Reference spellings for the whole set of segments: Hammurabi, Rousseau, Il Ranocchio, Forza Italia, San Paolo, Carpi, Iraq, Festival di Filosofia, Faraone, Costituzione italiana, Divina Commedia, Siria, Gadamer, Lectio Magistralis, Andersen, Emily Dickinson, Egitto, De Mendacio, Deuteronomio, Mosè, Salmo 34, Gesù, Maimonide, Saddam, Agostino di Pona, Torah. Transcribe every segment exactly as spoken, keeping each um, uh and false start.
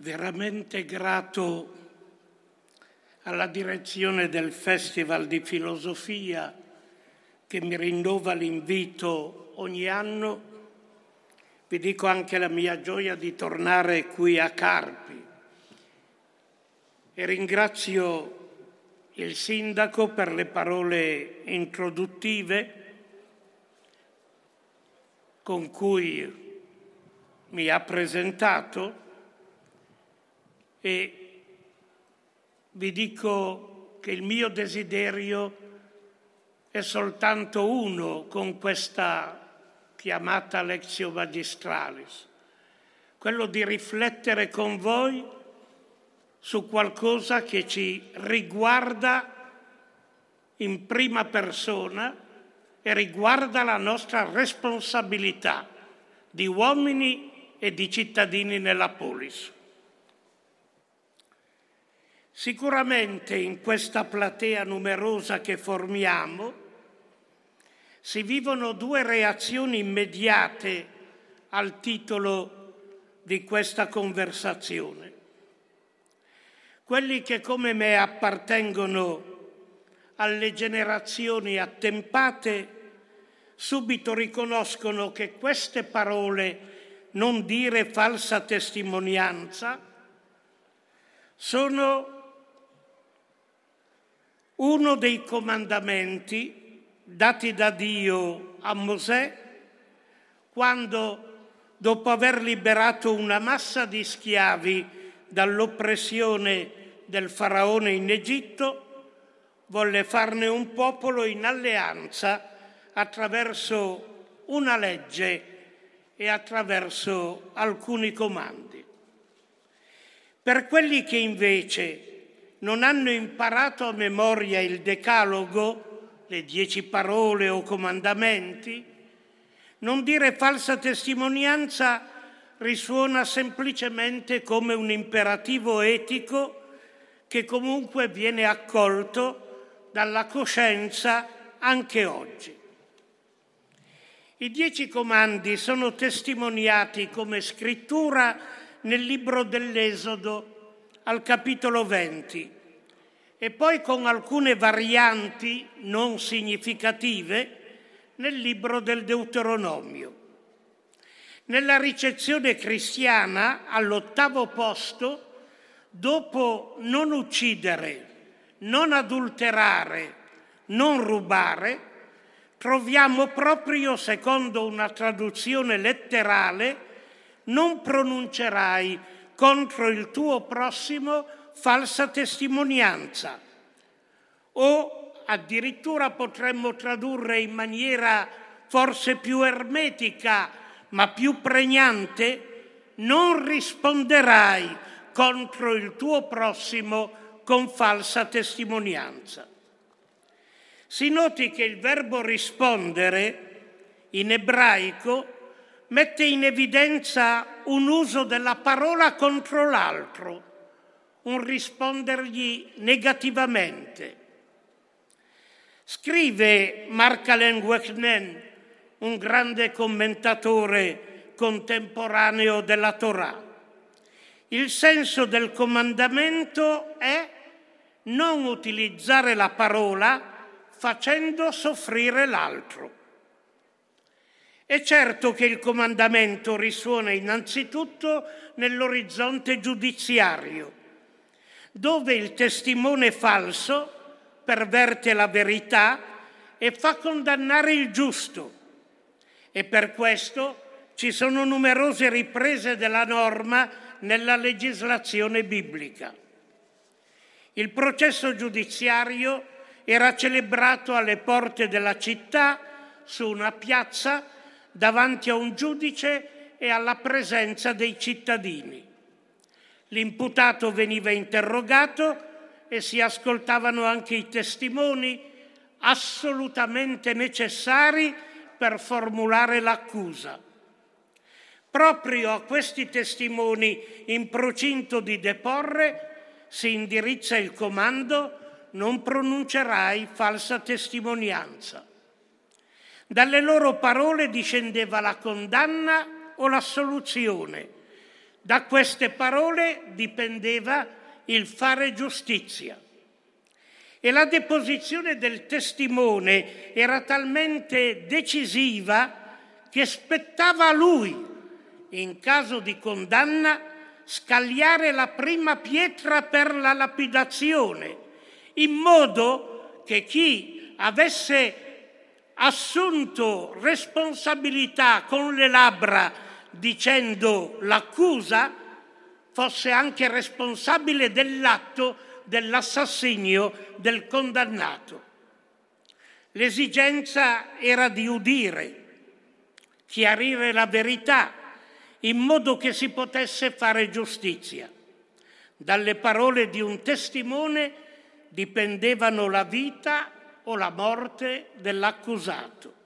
veramente grato alla direzione del Festival di Filosofia che mi rinnova l'invito ogni anno. Vi dico anche la mia gioia di tornare qui a Carpi e ringrazio il Sindaco per le parole introduttive con cui mi ha presentato e vi dico che il mio desiderio è soltanto uno con questa chiamata Lectio Magistralis, quello di riflettere con voi su qualcosa che ci riguarda in prima persona e riguarda la nostra responsabilità di uomini e di cittadini nella polis. Sicuramente in questa platea numerosa che formiamo si vivono due reazioni immediate al titolo di questa conversazione. Quelli che come me appartengono alle generazioni attempate subito riconoscono che queste parole, non dire falsa testimonianza, sono uno dei comandamenti dati da Dio a Mosè quando, dopo aver liberato una massa di schiavi dall'oppressione del Faraone in Egitto, volle farne un popolo in alleanza attraverso una legge e attraverso alcuni comandi. Per quelli che invece non hanno imparato a memoria il decalogo, le dieci parole o comandamenti, non dire falsa testimonianza risuona semplicemente come un imperativo etico che comunque viene accolto dalla coscienza anche oggi. I dieci comandi sono testimoniati come scrittura nel libro dell'Esodo al capitolo venti e poi con alcune varianti non significative nel libro del Deuteronomio. Nella ricezione cristiana, all'ottavo posto, dopo non uccidere, non adulterare, non rubare, troviamo proprio, secondo una traduzione letterale, non pronuncerai contro il tuo prossimo falsa testimonianza. O addirittura potremmo tradurre in maniera forse più ermetica, ma più pregnante, non risponderai contro il tuo prossimo con falsa testimonianza. Si noti che il verbo rispondere, in ebraico, mette in evidenza un uso della parola contro l'altro, un rispondergli negativamente. Scrive Mark Alan Wegman, un grande commentatore contemporaneo della Torah, il senso del comandamento è non utilizzare la parola facendo soffrire l'altro. È certo che il comandamento risuona innanzitutto nell'orizzonte giudiziario, dove il testimone falso perverte la verità e fa condannare il giusto. E per questo ci sono numerose riprese della norma nella legislazione biblica. Il processo giudiziario era celebrato alle porte della città, su una piazza, davanti a un giudice e alla presenza dei cittadini. L'imputato veniva interrogato e si ascoltavano anche i testimoni, assolutamente necessari per formulare l'accusa. Proprio a questi testimoni in procinto di deporre si indirizza il comando «Non pronuncerai falsa testimonianza». Dalle loro parole discendeva la condanna o l'assoluzione, Da queste parole dipendeva il fare giustizia. E la deposizione del testimone era talmente decisiva che spettava a lui, in caso di condanna, scagliare la prima pietra per la lapidazione, in modo che chi avesse assunto responsabilità con le labbra dicendo l'accusa fosse anche responsabile dell'atto dell'assassinio del condannato. L'esigenza era di udire, chiarire la verità, in modo che si potesse fare giustizia. Dalle parole di un testimone dipendevano la vita o la morte dell'accusato.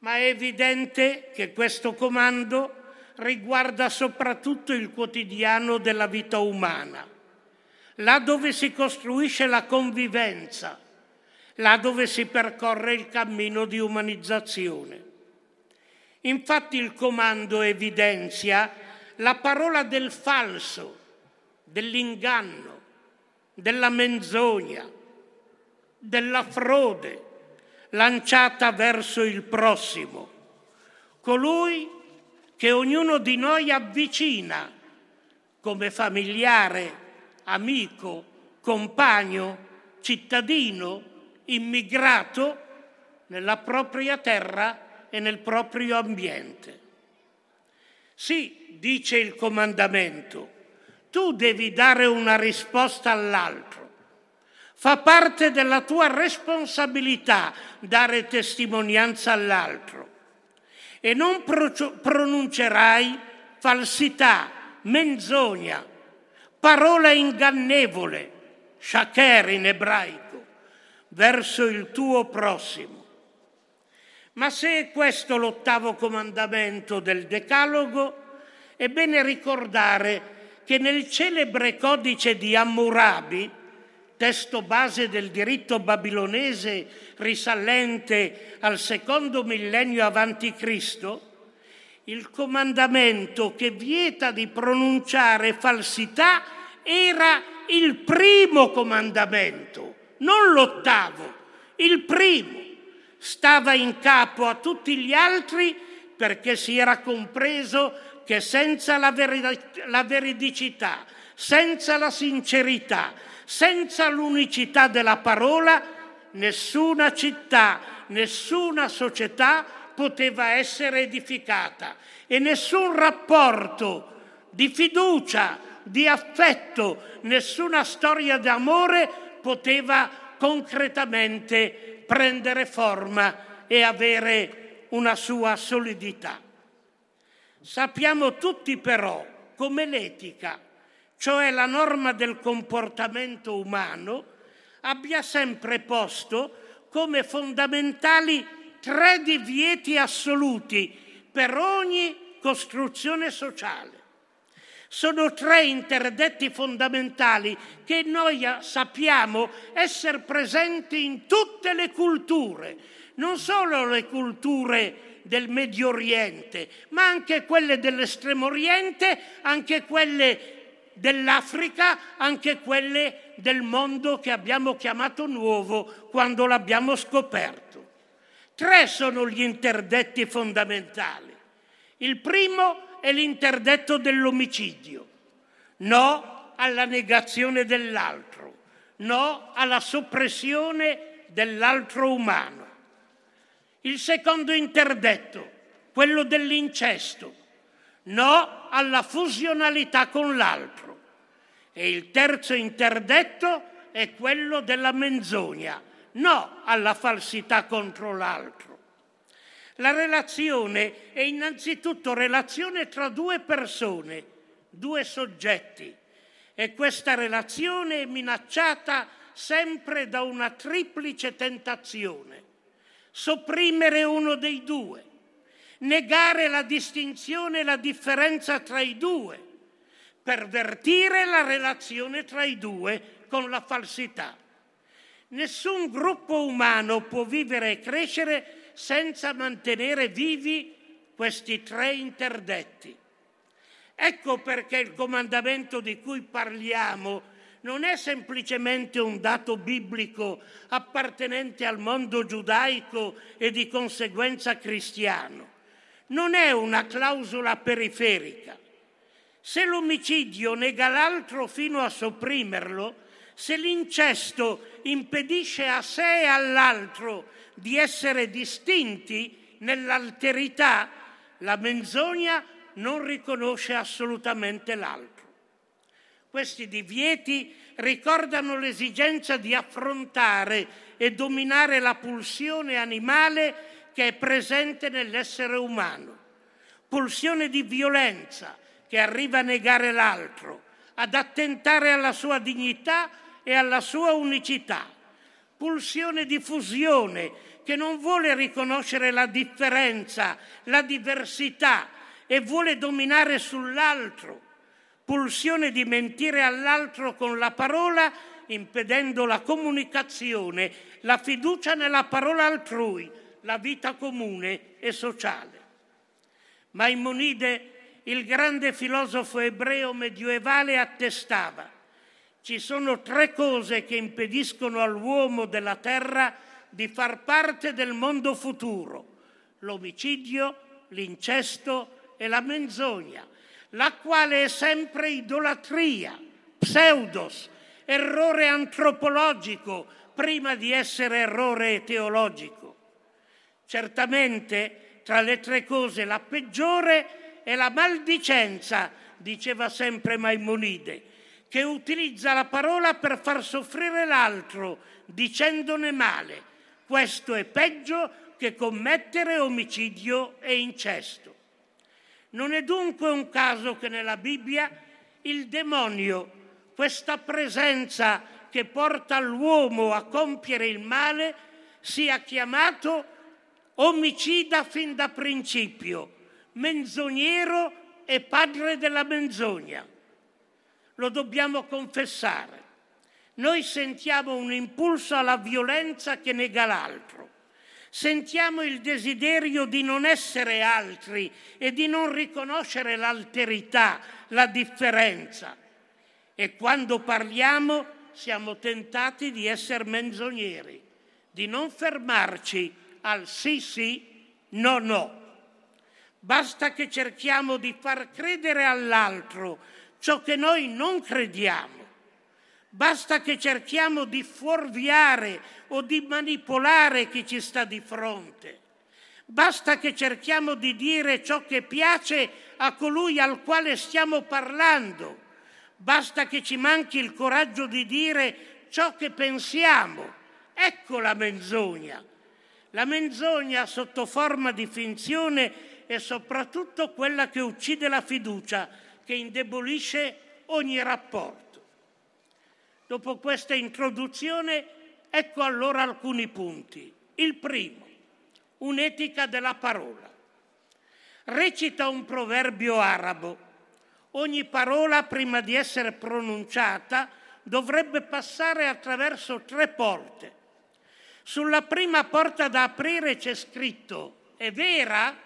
Ma è evidente che questo comando riguarda soprattutto il quotidiano della vita umana, là dove si costruisce la convivenza, là dove si percorre il cammino di umanizzazione. Infatti il comando evidenzia la parola del falso, dell'inganno, della menzogna, della frode lanciata verso il prossimo, colui che ognuno di noi avvicina come familiare, amico, compagno, cittadino, immigrato nella propria terra e nel proprio ambiente. Sì, dice il comandamento, tu devi dare una risposta all'altro. Fa parte della tua responsabilità dare testimonianza all'altro e non pro- pronuncerai falsità, menzogna, parola ingannevole, shaker in ebraico, verso il tuo prossimo. Ma se è questo l'ottavo comandamento del Decalogo, è bene ricordare che nel celebre codice di Hammurabi, testo base del diritto babilonese risalente al secondo millennio avanti Cristo, il comandamento che vieta di pronunciare falsità era il primo comandamento, non l'ottavo, il primo. Stava in capo a tutti gli altri perché si era compreso che senza la, verid- la veridicità, senza la sincerità, senza l'unicità della parola, nessuna città, nessuna società poteva essere edificata e nessun rapporto di fiducia, di affetto, nessuna storia d'amore poteva concretamente prendere forma e avere una sua solidità. Sappiamo tutti però come l'etica, cioè la norma del comportamento umano, abbia sempre posto come fondamentali tre divieti assoluti per ogni costruzione sociale. Sono tre interdetti fondamentali che noi sappiamo essere presenti in tutte le culture, non solo le culture del Medio Oriente, ma anche quelle dell'Estremo Oriente, anche quelle dell'Africa, anche quelle del mondo che abbiamo chiamato nuovo quando l'abbiamo scoperto. Tre sono gli interdetti fondamentali. Il primo è l'interdetto dell'omicidio. No alla negazione dell'altro. No alla soppressione dell'altro umano. Il secondo interdetto, quello dell'incesto. No alla fusionalità con l'altro. E il terzo interdetto è quello della menzogna. No alla falsità contro l'altro. La relazione è innanzitutto relazione tra due persone, due soggetti, e questa relazione è minacciata sempre da una triplice tentazione: sopprimere uno dei due, negare la distinzione e la differenza tra i due, pervertire la relazione tra i due con la falsità. Nessun gruppo umano può vivere e crescere senza mantenere vivi questi tre interdetti. Ecco perché il comandamento di cui parliamo non è semplicemente un dato biblico appartenente al mondo giudaico e di conseguenza cristiano. Non è una clausola periferica. Se l'omicidio nega l'altro fino a sopprimerlo, se l'incesto impedisce a sé e all'altro di essere distinti nell'alterità, la menzogna non riconosce assolutamente l'altro. Questi divieti ricordano l'esigenza di affrontare e dominare la pulsione animale che è presente nell'essere umano, pulsione di violenza che arriva a negare l'altro, ad attentare alla sua dignità e alla sua unicità, pulsione di fusione che non vuole riconoscere la differenza, la diversità e vuole dominare sull'altro, pulsione di mentire all'altro con la parola, impedendo la comunicazione, la fiducia nella parola altrui, la vita comune e sociale. Maimonide, il grande filosofo ebreo medievale, attestava: ci sono tre cose che impediscono all'uomo della terra di far parte del mondo futuro: l'omicidio, l'incesto e la menzogna, la quale è sempre idolatria, pseudos, errore antropologico, prima di essere errore teologico. Certamente, tra le tre cose, la peggiore è la maldicenza, diceva sempre Maimonide, che utilizza la parola per far soffrire l'altro, dicendone male. Questo è peggio che commettere omicidio e incesto. Non è dunque un caso che nella Bibbia il demonio, questa presenza che porta l'uomo a compiere il male, sia chiamato omicida fin da principio, menzognero e padre della menzogna. Lo dobbiamo confessare. Noi sentiamo un impulso alla violenza che nega l'altro. Sentiamo il desiderio di non essere altri e di non riconoscere l'alterità, la differenza. E quando parliamo siamo tentati di essere menzogneri, di non fermarci al sì sì, no no. Basta che cerchiamo di far credere all'altro ciò che noi non crediamo. Basta che cerchiamo di fuorviare o di manipolare chi ci sta di fronte. Basta che cerchiamo di dire ciò che piace a colui al quale stiamo parlando. Basta che ci manchi il coraggio di dire ciò che pensiamo. Ecco la menzogna. La menzogna sotto forma di finzione è soprattutto quella che uccide la fiducia, che indebolisce ogni rapporto. Dopo questa introduzione, ecco allora alcuni punti. Il primo, un'etica della parola. Recita un proverbio arabo: ogni parola, prima di essere pronunciata, dovrebbe passare attraverso tre porte. Sulla prima porta da aprire c'è scritto: è vera?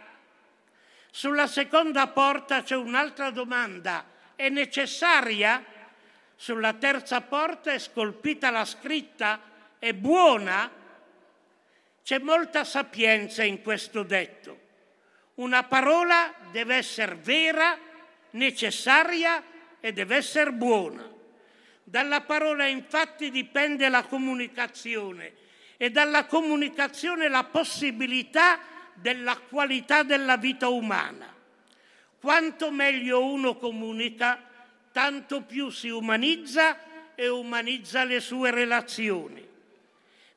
Sulla seconda porta c'è un'altra domanda: è necessaria? Sulla terza porta è scolpita la scritta: è buona? C'è molta sapienza in questo detto. Una parola deve essere vera, necessaria e deve essere buona. Dalla parola infatti dipende la comunicazione e dalla comunicazione la possibilità della qualità della vita umana. Quanto meglio uno comunica, tanto più si umanizza e umanizza le sue relazioni.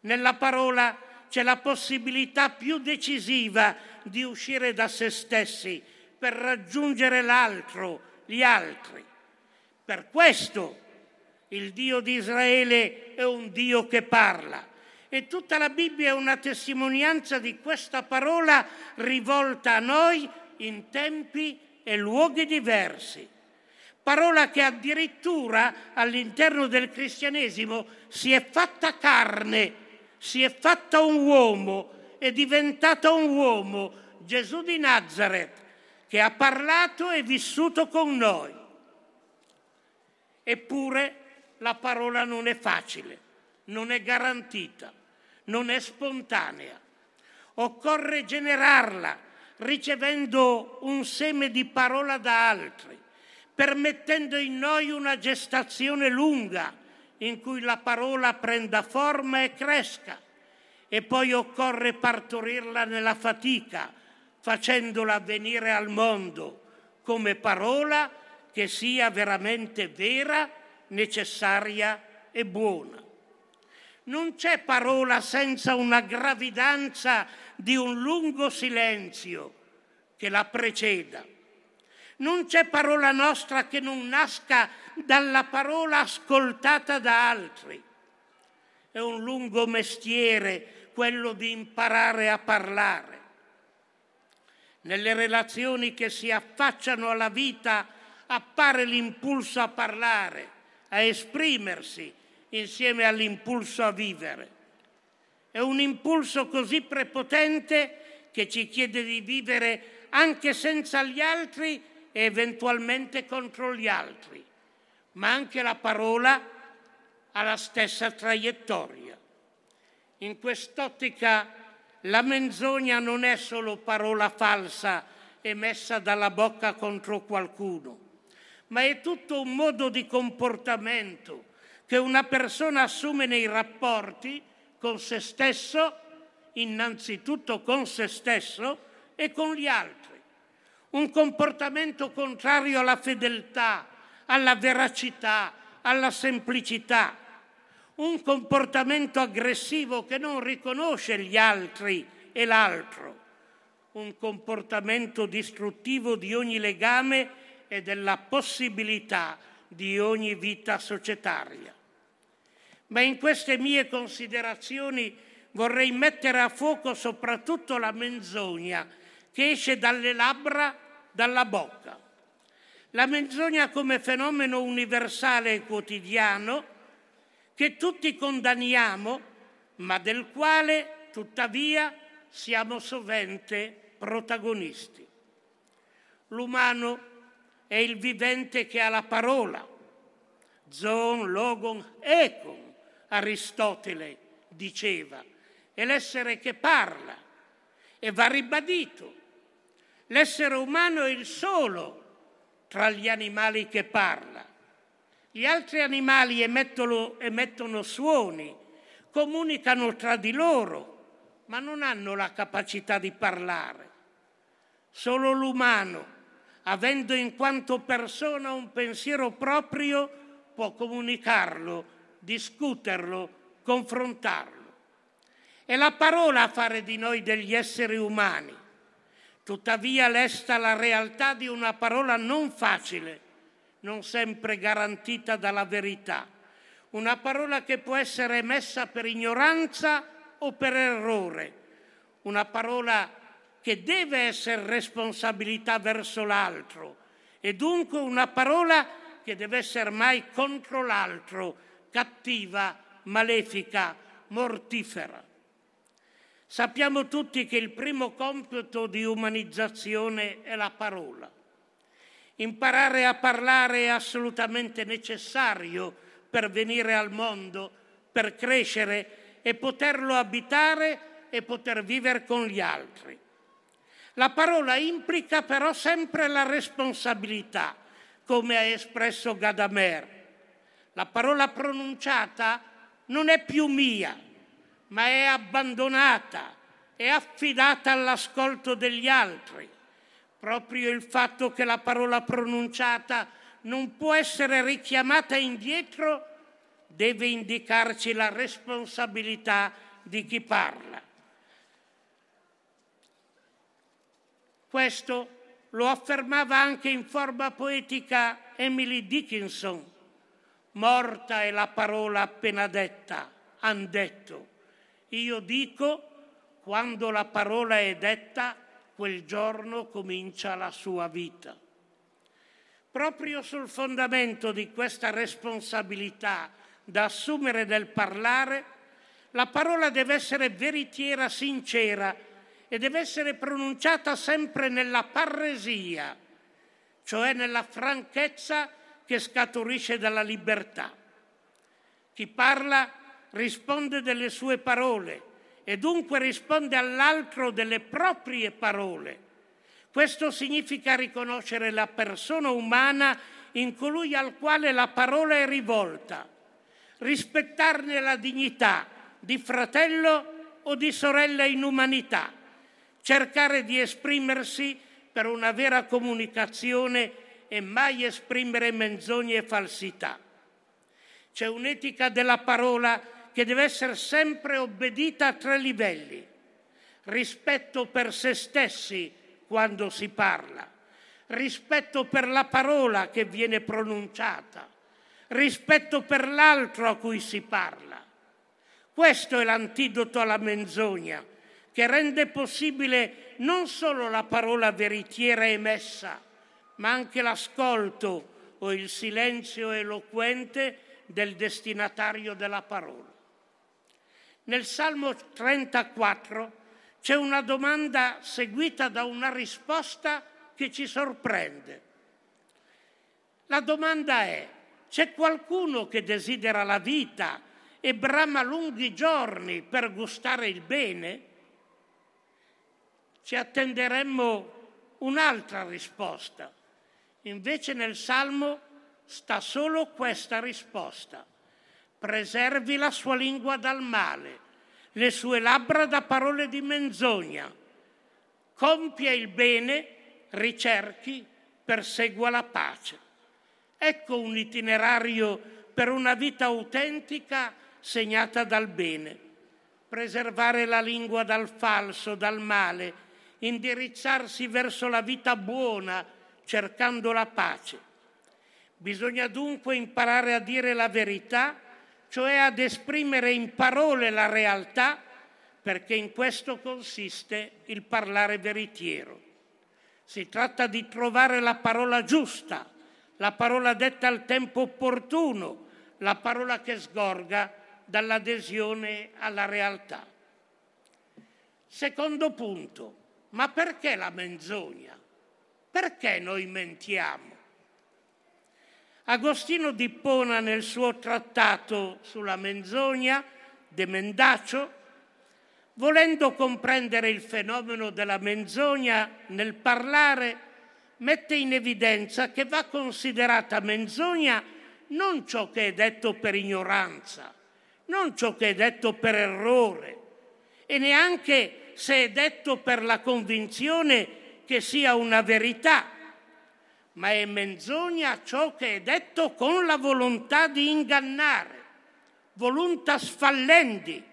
Nella parola c'è la possibilità più decisiva di uscire da se stessi per raggiungere l'altro, gli altri. Per questo il Dio di Israele è un Dio che parla e tutta la Bibbia è una testimonianza di questa parola rivolta a noi in tempi e luoghi diversi. Parola che addirittura all'interno del cristianesimo si è fatta carne, si è fatta un uomo, è diventata un uomo, Gesù di Nazareth, che ha parlato e vissuto con noi. Eppure la parola non è facile, non è garantita, non è spontanea. Occorre generarla ricevendo un seme di parola da altri, permettendo in noi una gestazione lunga in cui la parola prenda forma e cresca, e poi occorre partorirla nella fatica, facendola venire al mondo come parola che sia veramente vera, necessaria e buona. Non c'è parola senza una gravidanza di un lungo silenzio che la preceda. Non c'è parola nostra che non nasca dalla parola ascoltata da altri. È un lungo mestiere quello di imparare a parlare. Nelle relazioni che si affacciano alla vita appare l'impulso a parlare, a esprimersi, insieme all'impulso a vivere. È un impulso così prepotente che ci chiede di vivere anche senza gli altri e eventualmente contro gli altri, ma anche la parola ha la stessa traiettoria. In quest'ottica la menzogna non è solo parola falsa emessa dalla bocca contro qualcuno, ma è tutto un modo di comportamento che una persona assume nei rapporti con se stesso, innanzitutto con se stesso e con gli altri. Un comportamento contrario alla fedeltà, alla veracità, alla semplicità. Un comportamento aggressivo che non riconosce gli altri e l'altro. Un comportamento distruttivo di ogni legame e della possibilità di ogni vita societaria. Ma in queste mie considerazioni vorrei mettere a fuoco soprattutto la menzogna che esce dalle labbra, dalla bocca. La menzogna come fenomeno universale e quotidiano che tutti condanniamo, ma del quale tuttavia siamo sovente protagonisti. L'umano è il vivente che ha la parola. Zoon, logon, econ, Aristotele diceva, è l'essere che parla e va ribadito. L'essere umano è il solo tra gli animali che parla. Gli altri animali emettono, emettono suoni, comunicano tra di loro, ma non hanno la capacità di parlare. Solo l'umano, avendo in quanto persona un pensiero proprio, può comunicarlo, discuterlo, confrontarlo. È la parola a fare di noi degli esseri umani. Tuttavia lesta la realtà di una parola non facile, non sempre garantita dalla verità. Una parola che può essere emessa per ignoranza o per errore. Una parola che deve essere responsabilità verso l'altro e dunque una parola che deve essere mai contro l'altro, cattiva, malefica, mortifera. Sappiamo tutti che il primo compito di umanizzazione è la parola. Imparare a parlare è assolutamente necessario per venire al mondo, per crescere e poterlo abitare e poter vivere con gli altri. La parola implica però sempre la responsabilità, come ha espresso Gadamer. La parola pronunciata non è più mia, ma è abbandonata, è affidata all'ascolto degli altri. Proprio il fatto che la parola pronunciata non può essere richiamata indietro deve indicarci la responsabilità di chi parla. Questo lo affermava anche in forma poetica Emily Dickinson. Morta è la parola appena detta, han detto. Io dico, quando la parola è detta, quel giorno comincia la sua vita. Proprio sul fondamento di questa responsabilità da assumere nel parlare, la parola deve essere veritiera, sincera e deve essere pronunciata sempre nella parresia, cioè nella franchezza che scaturisce dalla libertà. Chi parla risponde delle sue parole e dunque risponde all'altro delle proprie parole. Questo significa riconoscere la persona umana in colui al quale la parola è rivolta, rispettarne la dignità di fratello o di sorella in umanità, cercare di esprimersi per una vera comunicazione e mai esprimere menzogne e falsità. C'è un'etica della parola che deve essere sempre obbedita a tre livelli: rispetto per se stessi quando si parla, rispetto per la parola che viene pronunciata, rispetto per l'altro a cui si parla. Questo è l'antidoto alla menzogna, che rende possibile non solo la parola veritiera emessa, ma anche l'ascolto o il silenzio eloquente del destinatario della parola. Nel Salmo trentaquattro c'è una domanda seguita da una risposta che ci sorprende. La domanda è: c'è qualcuno che desidera la vita e brama lunghi giorni per gustare il bene? Ci attenderemmo un'altra risposta. Invece nel Salmo sta solo questa risposta: preservi la sua lingua dal male, le sue labbra da parole di menzogna, compia il bene, ricerchi, persegua la pace. Ecco un itinerario per una vita autentica segnata dal bene: preservare la lingua dal falso, dal male, indirizzarsi verso la vita buona cercando la pace. Bisogna dunque imparare a dire la verità, cioè ad esprimere in parole la realtà, perché in questo consiste il parlare veritiero. Si tratta di trovare la parola giusta, la parola detta al tempo opportuno, la parola che sgorga dall'adesione alla realtà. Secondo punto: ma perché la menzogna? Perché noi mentiamo? Agostino di Pona, nel suo trattato sulla menzogna, De Mendacio, volendo comprendere il fenomeno della menzogna nel parlare, mette in evidenza che va considerata menzogna non ciò che è detto per ignoranza, non ciò che è detto per errore, e neanche se è detto per la convinzione che sia una verità, ma è menzogna ciò che è detto con la volontà di ingannare, voluntas fallendi,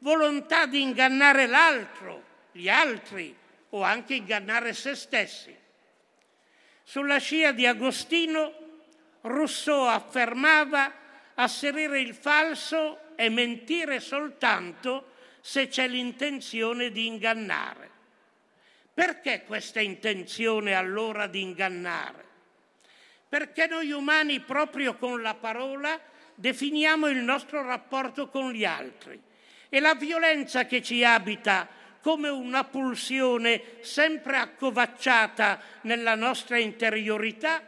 volontà di ingannare l'altro, gli altri, o anche ingannare se stessi. Sulla scia di Agostino, Rousseau affermava: asserire il falso è mentire soltanto se c'è l'intenzione di ingannare. Perché questa intenzione allora di ingannare? Perché noi umani, proprio con la parola, definiamo il nostro rapporto con gli altri, e la violenza che ci abita come una pulsione sempre accovacciata nella nostra interiorità,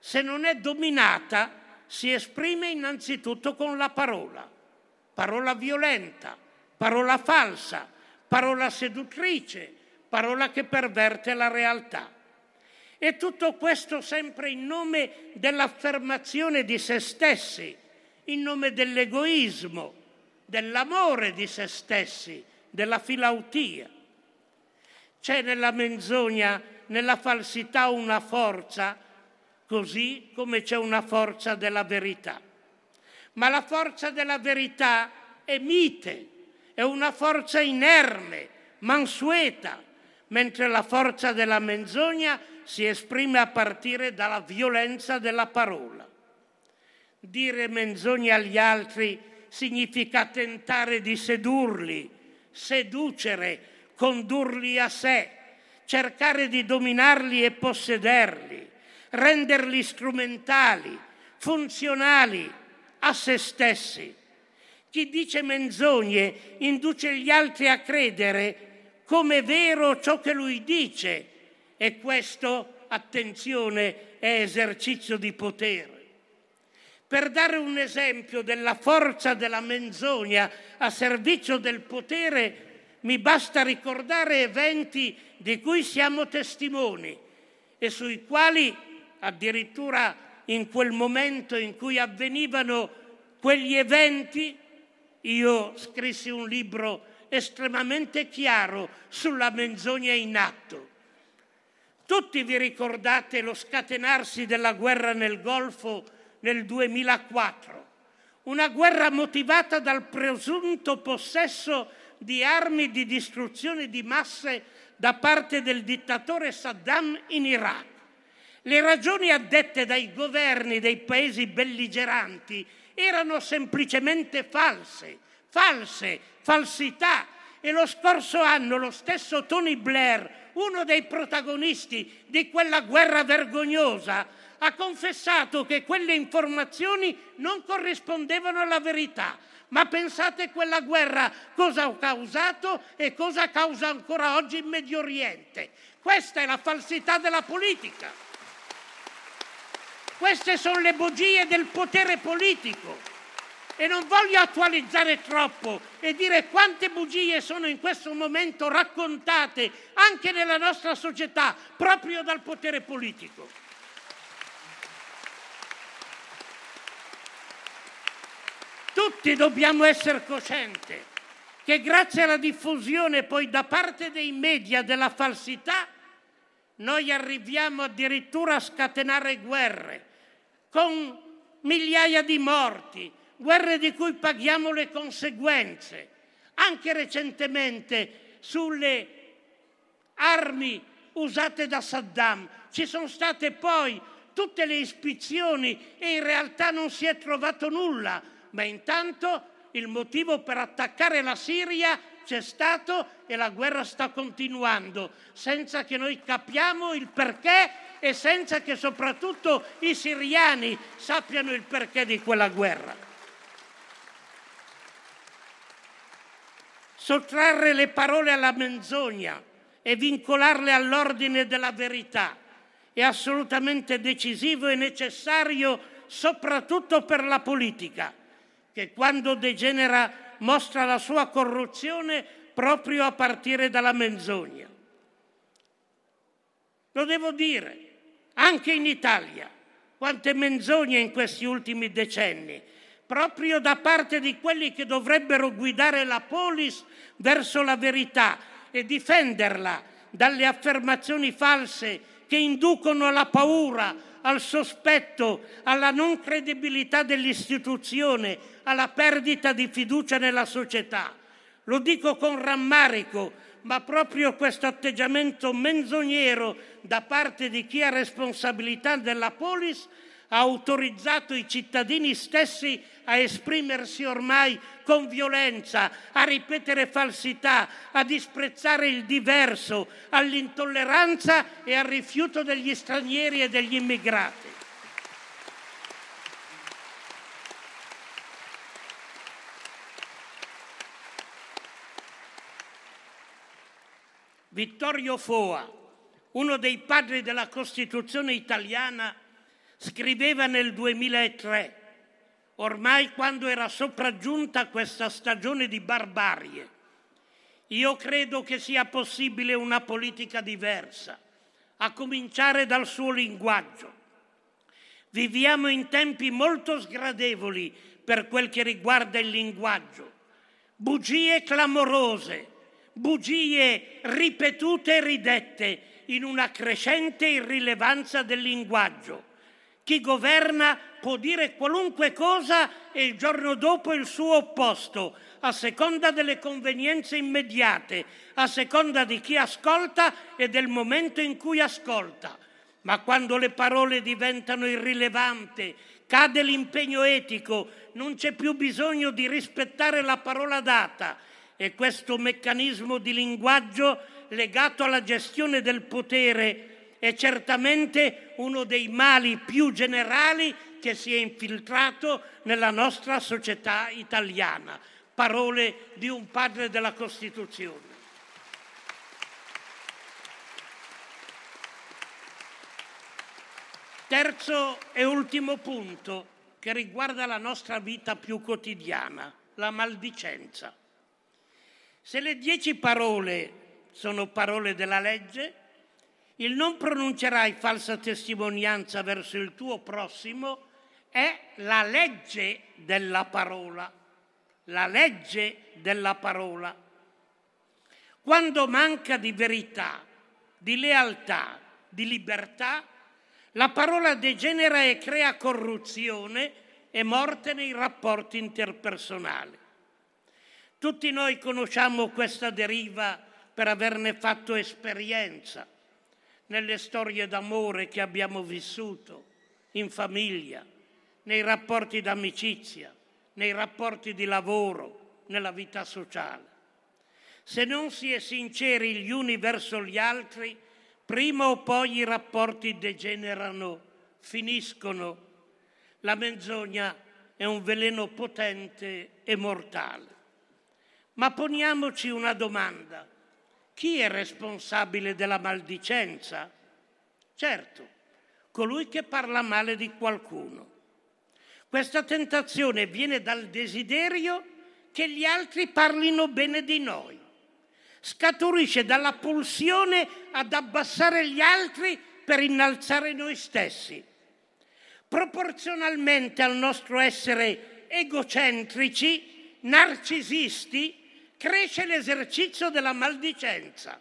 se non è dominata, si esprime innanzitutto con la parola. Parola violenta, parola falsa, parola seduttrice, parola che perverte la realtà. E tutto questo sempre in nome dell'affermazione di se stessi, in nome dell'egoismo, dell'amore di se stessi, della filautia. C'è nella menzogna, nella falsità, una forza, così come c'è una forza della verità. Ma la forza della verità è mite, è una forza inerme, mansueta, mentre la forza della menzogna si esprime a partire dalla violenza della parola. Dire menzogna agli altri significa tentare di sedurli, seducere, condurli a sé, cercare di dominarli e possederli, renderli strumentali, funzionali a se stessi. Chi dice menzogne induce gli altri a credere come vero ciò che lui dice, e questo, attenzione, è esercizio di potere. Per dare un esempio della forza della menzogna a servizio del potere, mi basta ricordare eventi di cui siamo testimoni e sui quali, addirittura in quel momento in cui avvenivano quegli eventi, io scrissi un libro estremamente chiaro sulla menzogna in atto. Tutti vi ricordate lo scatenarsi della guerra nel Golfo nel duemilaquattro, una guerra motivata dal presunto possesso di armi di distruzione di masse da parte del dittatore Saddam in Iraq. Le ragioni addette dai governi dei paesi belligeranti erano semplicemente false, false, falsità. E lo scorso anno lo stesso Tony Blair, uno dei protagonisti di quella guerra vergognosa, ha confessato che quelle informazioni non corrispondevano alla verità. Ma pensate quella guerra cosa ha causato e cosa causa ancora oggi in Medio Oriente. Questa è la falsità della politica. Queste sono le bugie del potere politico, e non voglio attualizzare troppo e dire quante bugie sono in questo momento raccontate anche nella nostra società proprio dal potere politico. Tutti dobbiamo essere coscienti che grazie alla diffusione poi da parte dei media della falsità noi arriviamo addirittura a scatenare guerre con migliaia di morti, guerre di cui paghiamo le conseguenze. Anche recentemente sulle armi usate da Saddam ci sono state poi tutte le ispezioni e in realtà non si è trovato nulla, ma intanto il motivo per attaccare la Siria c'è stato e la guerra sta continuando, senza che noi capiamo il perché e senza che soprattutto i siriani sappiano il perché di quella guerra. Sottrarre le parole alla menzogna e vincolarle all'ordine della verità è assolutamente decisivo e necessario, soprattutto per la politica, che quando degenera mostra la sua corruzione proprio a partire dalla menzogna. Lo devo dire, anche in Italia, quante menzogne in questi ultimi decenni, proprio da parte di quelli che dovrebbero guidare la polis verso la verità e difenderla dalle affermazioni false che inducono alla paura, al sospetto, alla non credibilità dell'istituzione, alla perdita di fiducia nella società. Lo dico con rammarico, ma proprio questo atteggiamento menzognero da parte di chi ha responsabilità della polis ha autorizzato i cittadini stessi a esprimersi ormai con violenza, a ripetere falsità, a disprezzare il diverso, all'intolleranza e al rifiuto degli stranieri e degli immigrati. Vittorio Foà, uno dei padri della Costituzione italiana, scriveva nel duemilatré, ormai quando era sopraggiunta questa stagione di barbarie: io credo che sia possibile una politica diversa, a cominciare dal suo linguaggio. Viviamo in tempi molto sgradevoli per quel che riguarda il linguaggio. Bugie clamorose, bugie ripetute e ridette in una crescente irrilevanza del linguaggio. Chi governa può dire qualunque cosa e il giorno dopo il suo opposto, a seconda delle convenienze immediate, a seconda di chi ascolta e del momento in cui ascolta. Ma quando le parole diventano irrilevanti, cade l'impegno etico, non c'è più bisogno di rispettare la parola data, e questo meccanismo di linguaggio legato alla gestione del potere è certamente uno dei mali più generali che si è infiltrato nella nostra società italiana. Parole di un padre della Costituzione. Terzo e ultimo punto che riguarda la nostra vita più quotidiana, la maldicenza. Se le dieci parole sono parole della legge, il non pronuncerai falsa testimonianza verso il tuo prossimo è la legge della parola, la legge della parola. Quando manca di verità, di lealtà, di libertà, la parola degenera e crea corruzione e morte nei rapporti interpersonali. Tutti noi conosciamo questa deriva per averne fatto esperienza, nelle storie d'amore che abbiamo vissuto, in famiglia, nei rapporti d'amicizia, nei rapporti di lavoro, nella vita sociale. Se non si è sinceri gli uni verso gli altri, prima o poi i rapporti degenerano, finiscono. La menzogna è un veleno potente e mortale. Ma poniamoci una domanda. Chi è responsabile della maldicenza? Certo, colui che parla male di qualcuno. Questa tentazione viene dal desiderio che gli altri parlino bene di noi. Scaturisce dalla pulsione ad abbassare gli altri per innalzare noi stessi. Proporzionalmente al nostro essere egocentrici, narcisisti, cresce l'esercizio della maldicenza.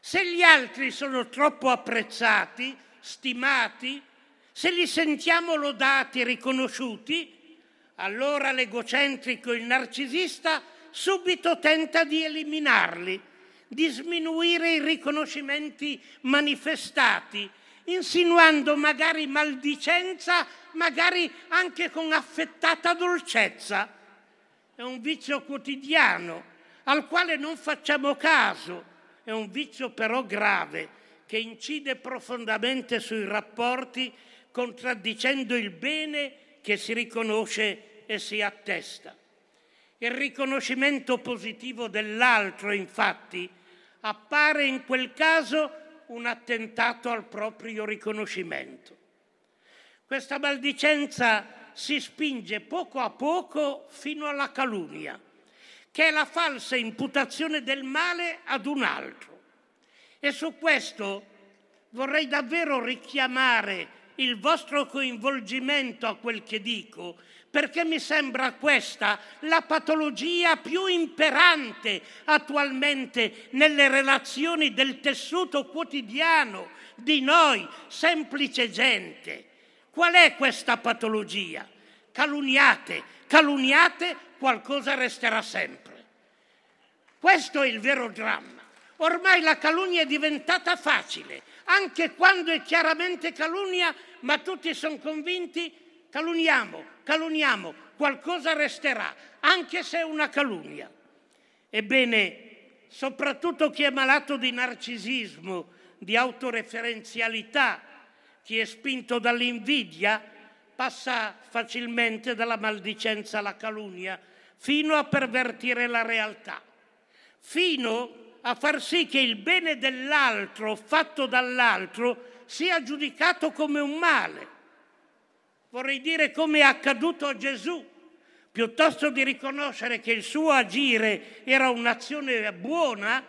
Se gli altri sono troppo apprezzati, stimati, se li sentiamo lodati e riconosciuti, allora l'egocentrico e il narcisista subito tenta di eliminarli, di sminuire i riconoscimenti manifestati, insinuando magari maldicenza, magari anche con affettata dolcezza. È un vizio quotidiano al quale non facciamo caso, è un vizio però grave che incide profondamente sui rapporti, contraddicendo il bene che si riconosce e si attesta. Il riconoscimento positivo dell'altro, infatti, appare in quel caso un attentato al proprio riconoscimento. Questa maldicenza si spinge poco a poco fino alla calunnia, che è la falsa imputazione del male ad un altro. E su questo vorrei davvero richiamare il vostro coinvolgimento a quel che dico, perché mi sembra questa la patologia più imperante attualmente nelle relazioni del tessuto quotidiano di noi, semplice gente. Qual è questa patologia? Calunniate, calunniate, qualcosa resterà sempre. Questo è il vero dramma. Ormai la calunnia è diventata facile, anche quando è chiaramente calunnia, ma tutti sono convinti, calunniamo, calunniamo, qualcosa resterà, anche se è una calunnia. Ebbene, soprattutto chi è malato di narcisismo, di autoreferenzialità, chi è spinto dall'invidia, passa facilmente dalla maldicenza alla calunnia, fino a pervertire la realtà, fino a far sì che il bene dell'altro, fatto dall'altro, sia giudicato come un male. Vorrei dire come è accaduto a Gesù. Piuttosto di riconoscere che il suo agire era un'azione buona,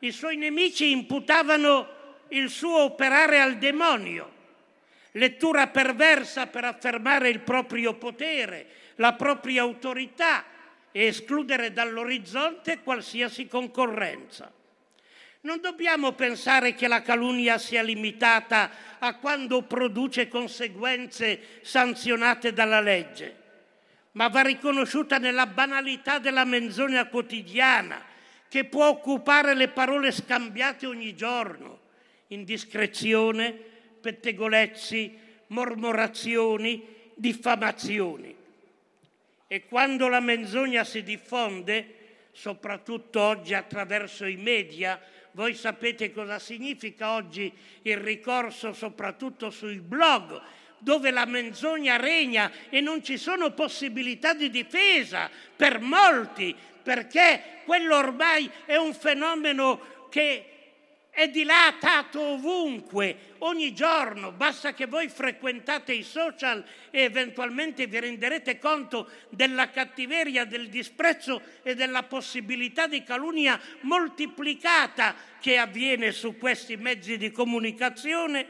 i suoi nemici imputavano il suo operare al demonio. Lettura perversa per affermare il proprio potere, la propria autorità e escludere dall'orizzonte qualsiasi concorrenza. Non dobbiamo pensare che la calunnia sia limitata a quando produce conseguenze sanzionate dalla legge, ma va riconosciuta nella banalità della menzogna quotidiana che può occupare le parole scambiate ogni giorno: indiscrezione, pettegolezzi, mormorazioni, diffamazioni. E quando la menzogna si diffonde, soprattutto oggi attraverso i media, voi sapete cosa significa oggi il ricorso soprattutto sui blog, dove la menzogna regna e non ci sono possibilità di difesa per molti, perché quello ormai è un fenomeno che è dilatato ovunque, ogni giorno. Basta che voi frequentate i social e eventualmente vi renderete conto della cattiveria, del disprezzo e della possibilità di calunnia moltiplicata che avviene su questi mezzi di comunicazione.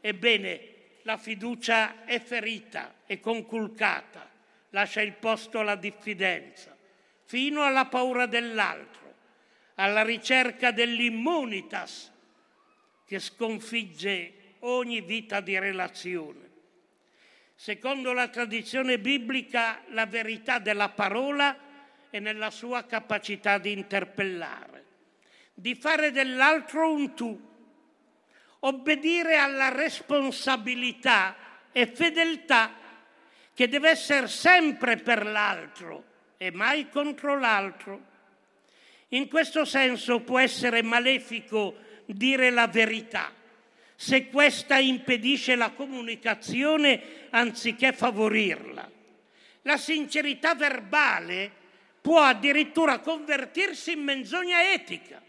Ebbene, la fiducia è ferita, è conculcata, lascia il posto alla diffidenza, fino alla paura dell'altro, alla ricerca dell'immunitas che sconfigge ogni vita di relazione. Secondo la tradizione biblica, la verità della parola è nella sua capacità di interpellare, di fare dell'altro un tu, obbedire alla responsabilità e fedeltà che deve essere sempre per l'altro e mai contro l'altro. In questo senso può essere malefico dire la verità, se questa impedisce la comunicazione anziché favorirla. La sincerità verbale può addirittura convertirsi in menzogna etica.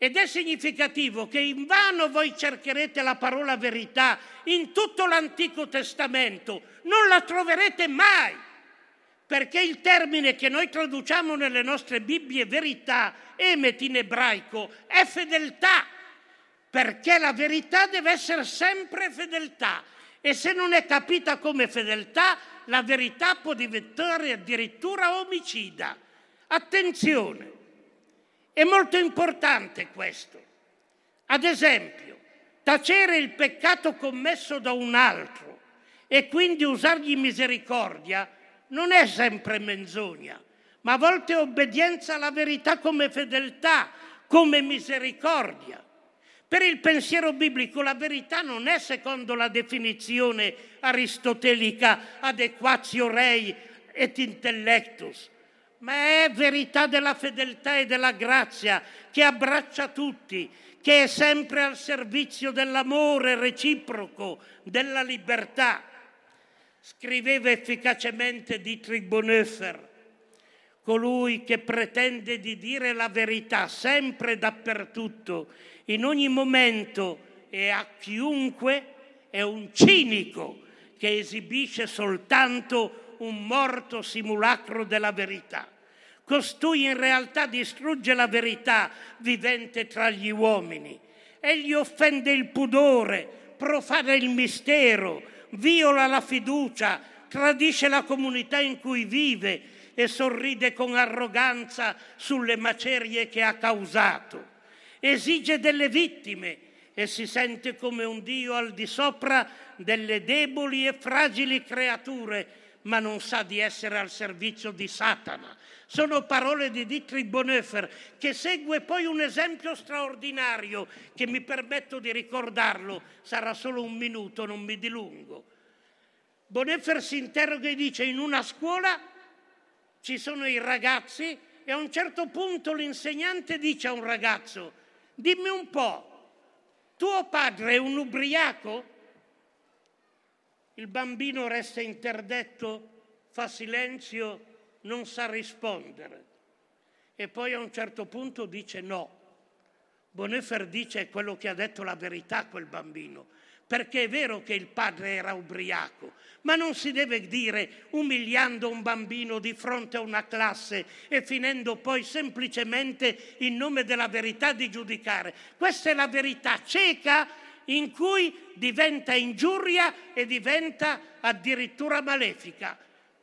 Ed è significativo che invano voi cercherete la parola verità in tutto l'Antico Testamento, non la troverete mai. Perché il termine che noi traduciamo nelle nostre Bibbie, verità, emet in ebraico, è fedeltà, perché la verità deve essere sempre fedeltà. E se non è capita come fedeltà, la verità può diventare addirittura omicida. Attenzione, è molto importante questo. Ad esempio, tacere il peccato commesso da un altro e quindi usargli misericordia non è sempre menzogna, ma a volte obbedienza alla verità come fedeltà, come misericordia. Per il pensiero biblico la verità non è, secondo la definizione aristotelica, adequatio rei et intellectus, ma è verità della fedeltà e della grazia che abbraccia tutti, che è sempre al servizio dell'amore reciproco, della libertà. Scriveva efficacemente Dietrich Bonhoeffer: colui che pretende di dire la verità sempre e dappertutto, in ogni momento e a chiunque, è un cinico che esibisce soltanto un morto simulacro della verità. Costui in realtà distrugge la verità vivente tra gli uomini. Egli offende il pudore, profana il mistero, viola la fiducia, tradisce la comunità in cui vive e sorride con arroganza sulle macerie che ha causato. Esige delle vittime e si sente come un Dio al di sopra delle deboli e fragili creature, ma non sa di essere al servizio di Satana. Sono parole di Dietrich Bonhoeffer, che segue poi un esempio straordinario che, mi permetto di ricordarlo, sarà solo un minuto, non mi dilungo. Bonhoeffer si interroga e dice: in una scuola ci sono i ragazzi e a un certo punto l'insegnante dice a un ragazzo: dimmi un po', tuo padre è un ubriaco? Il bambino resta interdetto, fa silenzio, non sa rispondere. E poi a un certo punto dice no. Bonhoeffer dice quello che ha detto la verità quel bambino, perché è vero che il padre era ubriaco, ma non si deve dire, umiliando un bambino di fronte a una classe e finendo poi semplicemente in nome della verità di giudicare. Questa è la verità cieca, in cui diventa ingiuria e diventa addirittura malefica.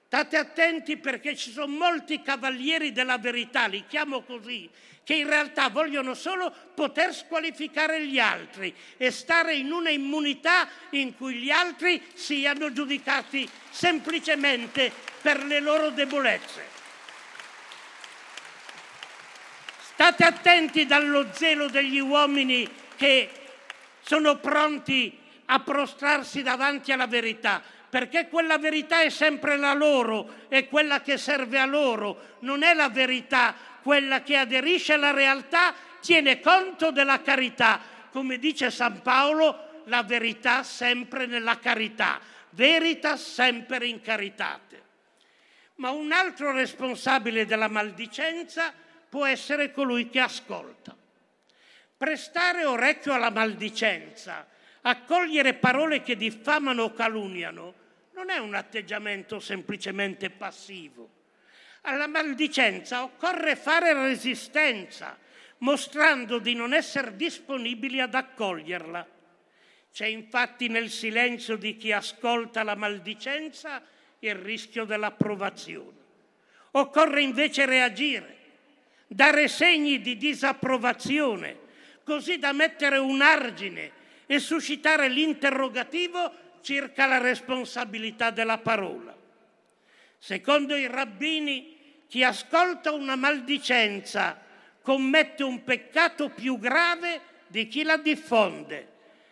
State attenti, perché ci sono molti cavalieri della verità, li chiamo così, che in realtà vogliono solo poter squalificare gli altri e stare in una immunità in cui gli altri siano giudicati semplicemente per le loro debolezze. State attenti dallo zelo degli uomini che sono pronti a prostrarsi davanti alla verità, perché quella verità è sempre la loro, è quella che serve a loro, non è la verità quella che aderisce alla realtà, tiene conto della carità. Come dice San Paolo, la verità sempre nella carità, verità sempre in caritate. Ma un altro responsabile della maldicenza può essere colui che ascolta. Prestare orecchio alla maldicenza, accogliere parole che diffamano o calunniano, non è un atteggiamento semplicemente passivo. Alla maldicenza occorre fare resistenza, mostrando di non essere disponibili ad accoglierla. C'è infatti nel silenzio di chi ascolta la maldicenza il rischio dell'approvazione. Occorre invece reagire, dare segni di disapprovazione, così da mettere un argine e suscitare l'interrogativo circa la responsabilità della parola. Secondo i rabbini, chi ascolta una maldicenza commette un peccato più grave di chi la diffonde.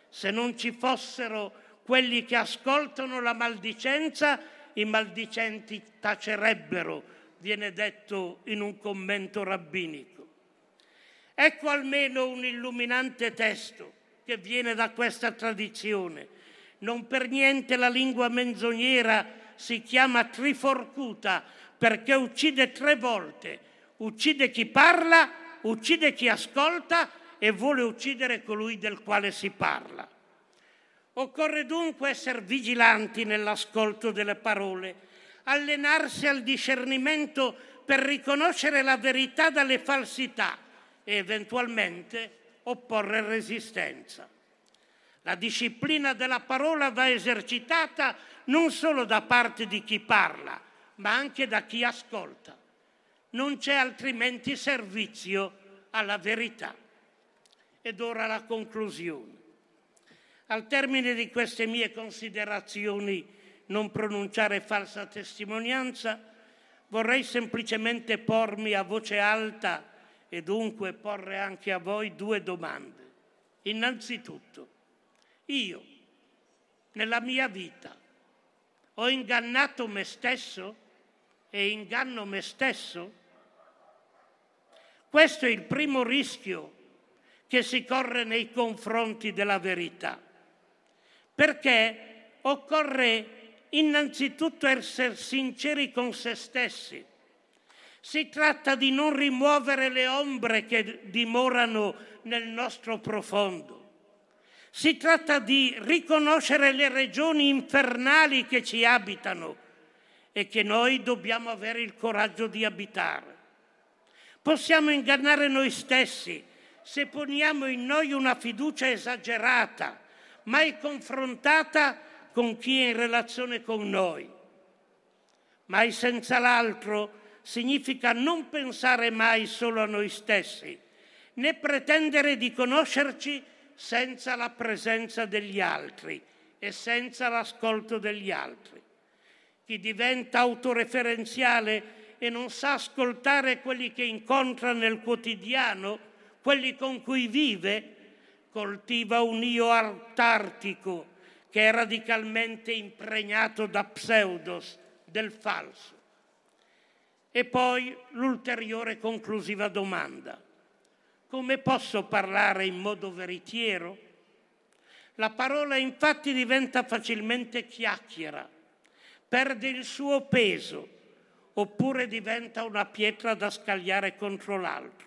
Se non ci fossero quelli che ascoltano la maldicenza, i maldicenti tacerebbero, viene detto in un commento rabbinico. Ecco almeno un illuminante testo che viene da questa tradizione. Non per niente la lingua menzognera si chiama triforcuta, perché uccide tre volte. Uccide chi parla, uccide chi ascolta e vuole uccidere colui del quale si parla. Occorre dunque essere vigilanti nell'ascolto delle parole, allenarsi al discernimento per riconoscere la verità dalle falsità e eventualmente opporre resistenza. La disciplina della parola va esercitata non solo da parte di chi parla, ma anche da chi ascolta. Non c'è altrimenti servizio alla verità. Ed ora la conclusione. Al termine di queste mie considerazioni, non pronunciare falsa testimonianza, vorrei semplicemente pormi a voce alta e dunque porre anche a voi due domande. Innanzitutto, io, nella mia vita, ho ingannato me stesso e inganno me stesso? Questo è il primo rischio che si corre nei confronti della verità, perché occorre innanzitutto essere sinceri con se stessi. Si tratta di non rimuovere le ombre che dimorano nel nostro profondo. Si tratta di riconoscere le regioni infernali che ci abitano e che noi dobbiamo avere il coraggio di abitare. Possiamo ingannare noi stessi se poniamo in noi una fiducia esagerata, mai confrontata con chi è in relazione con noi. Mai senza l'altro significa non pensare mai solo a noi stessi, né pretendere di conoscerci senza la presenza degli altri e senza l'ascolto degli altri. Chi diventa autoreferenziale e non sa ascoltare quelli che incontra nel quotidiano, quelli con cui vive, coltiva un io artartico che è radicalmente impregnato da pseudos, del falso. E poi l'ulteriore conclusiva domanda. Come posso parlare in modo veritiero? La parola infatti diventa facilmente chiacchiera, perde il suo peso, oppure diventa una pietra da scagliare contro l'altro.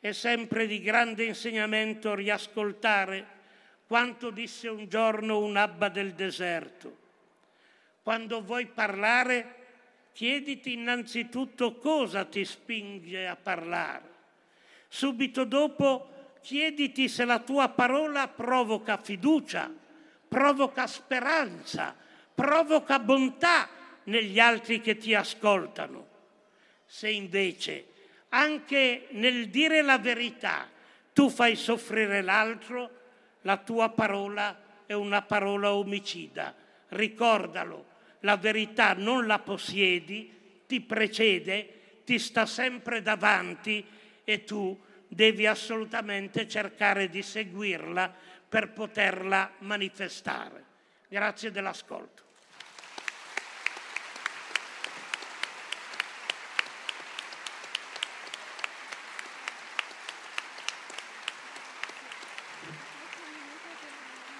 È sempre di grande insegnamento riascoltare quanto disse un giorno un abba del deserto. Quando vuoi parlare, chiediti innanzitutto cosa ti spinge a parlare. Subito dopo chiediti se la tua parola provoca fiducia, provoca speranza, provoca bontà negli altri che ti ascoltano. Se invece anche nel dire la verità tu fai soffrire l'altro, la tua parola è una parola omicida. Ricordalo, la verità non la possiedi, ti precede, ti sta sempre davanti e tu devi assolutamente cercare di seguirla per poterla manifestare. Grazie dell'ascolto.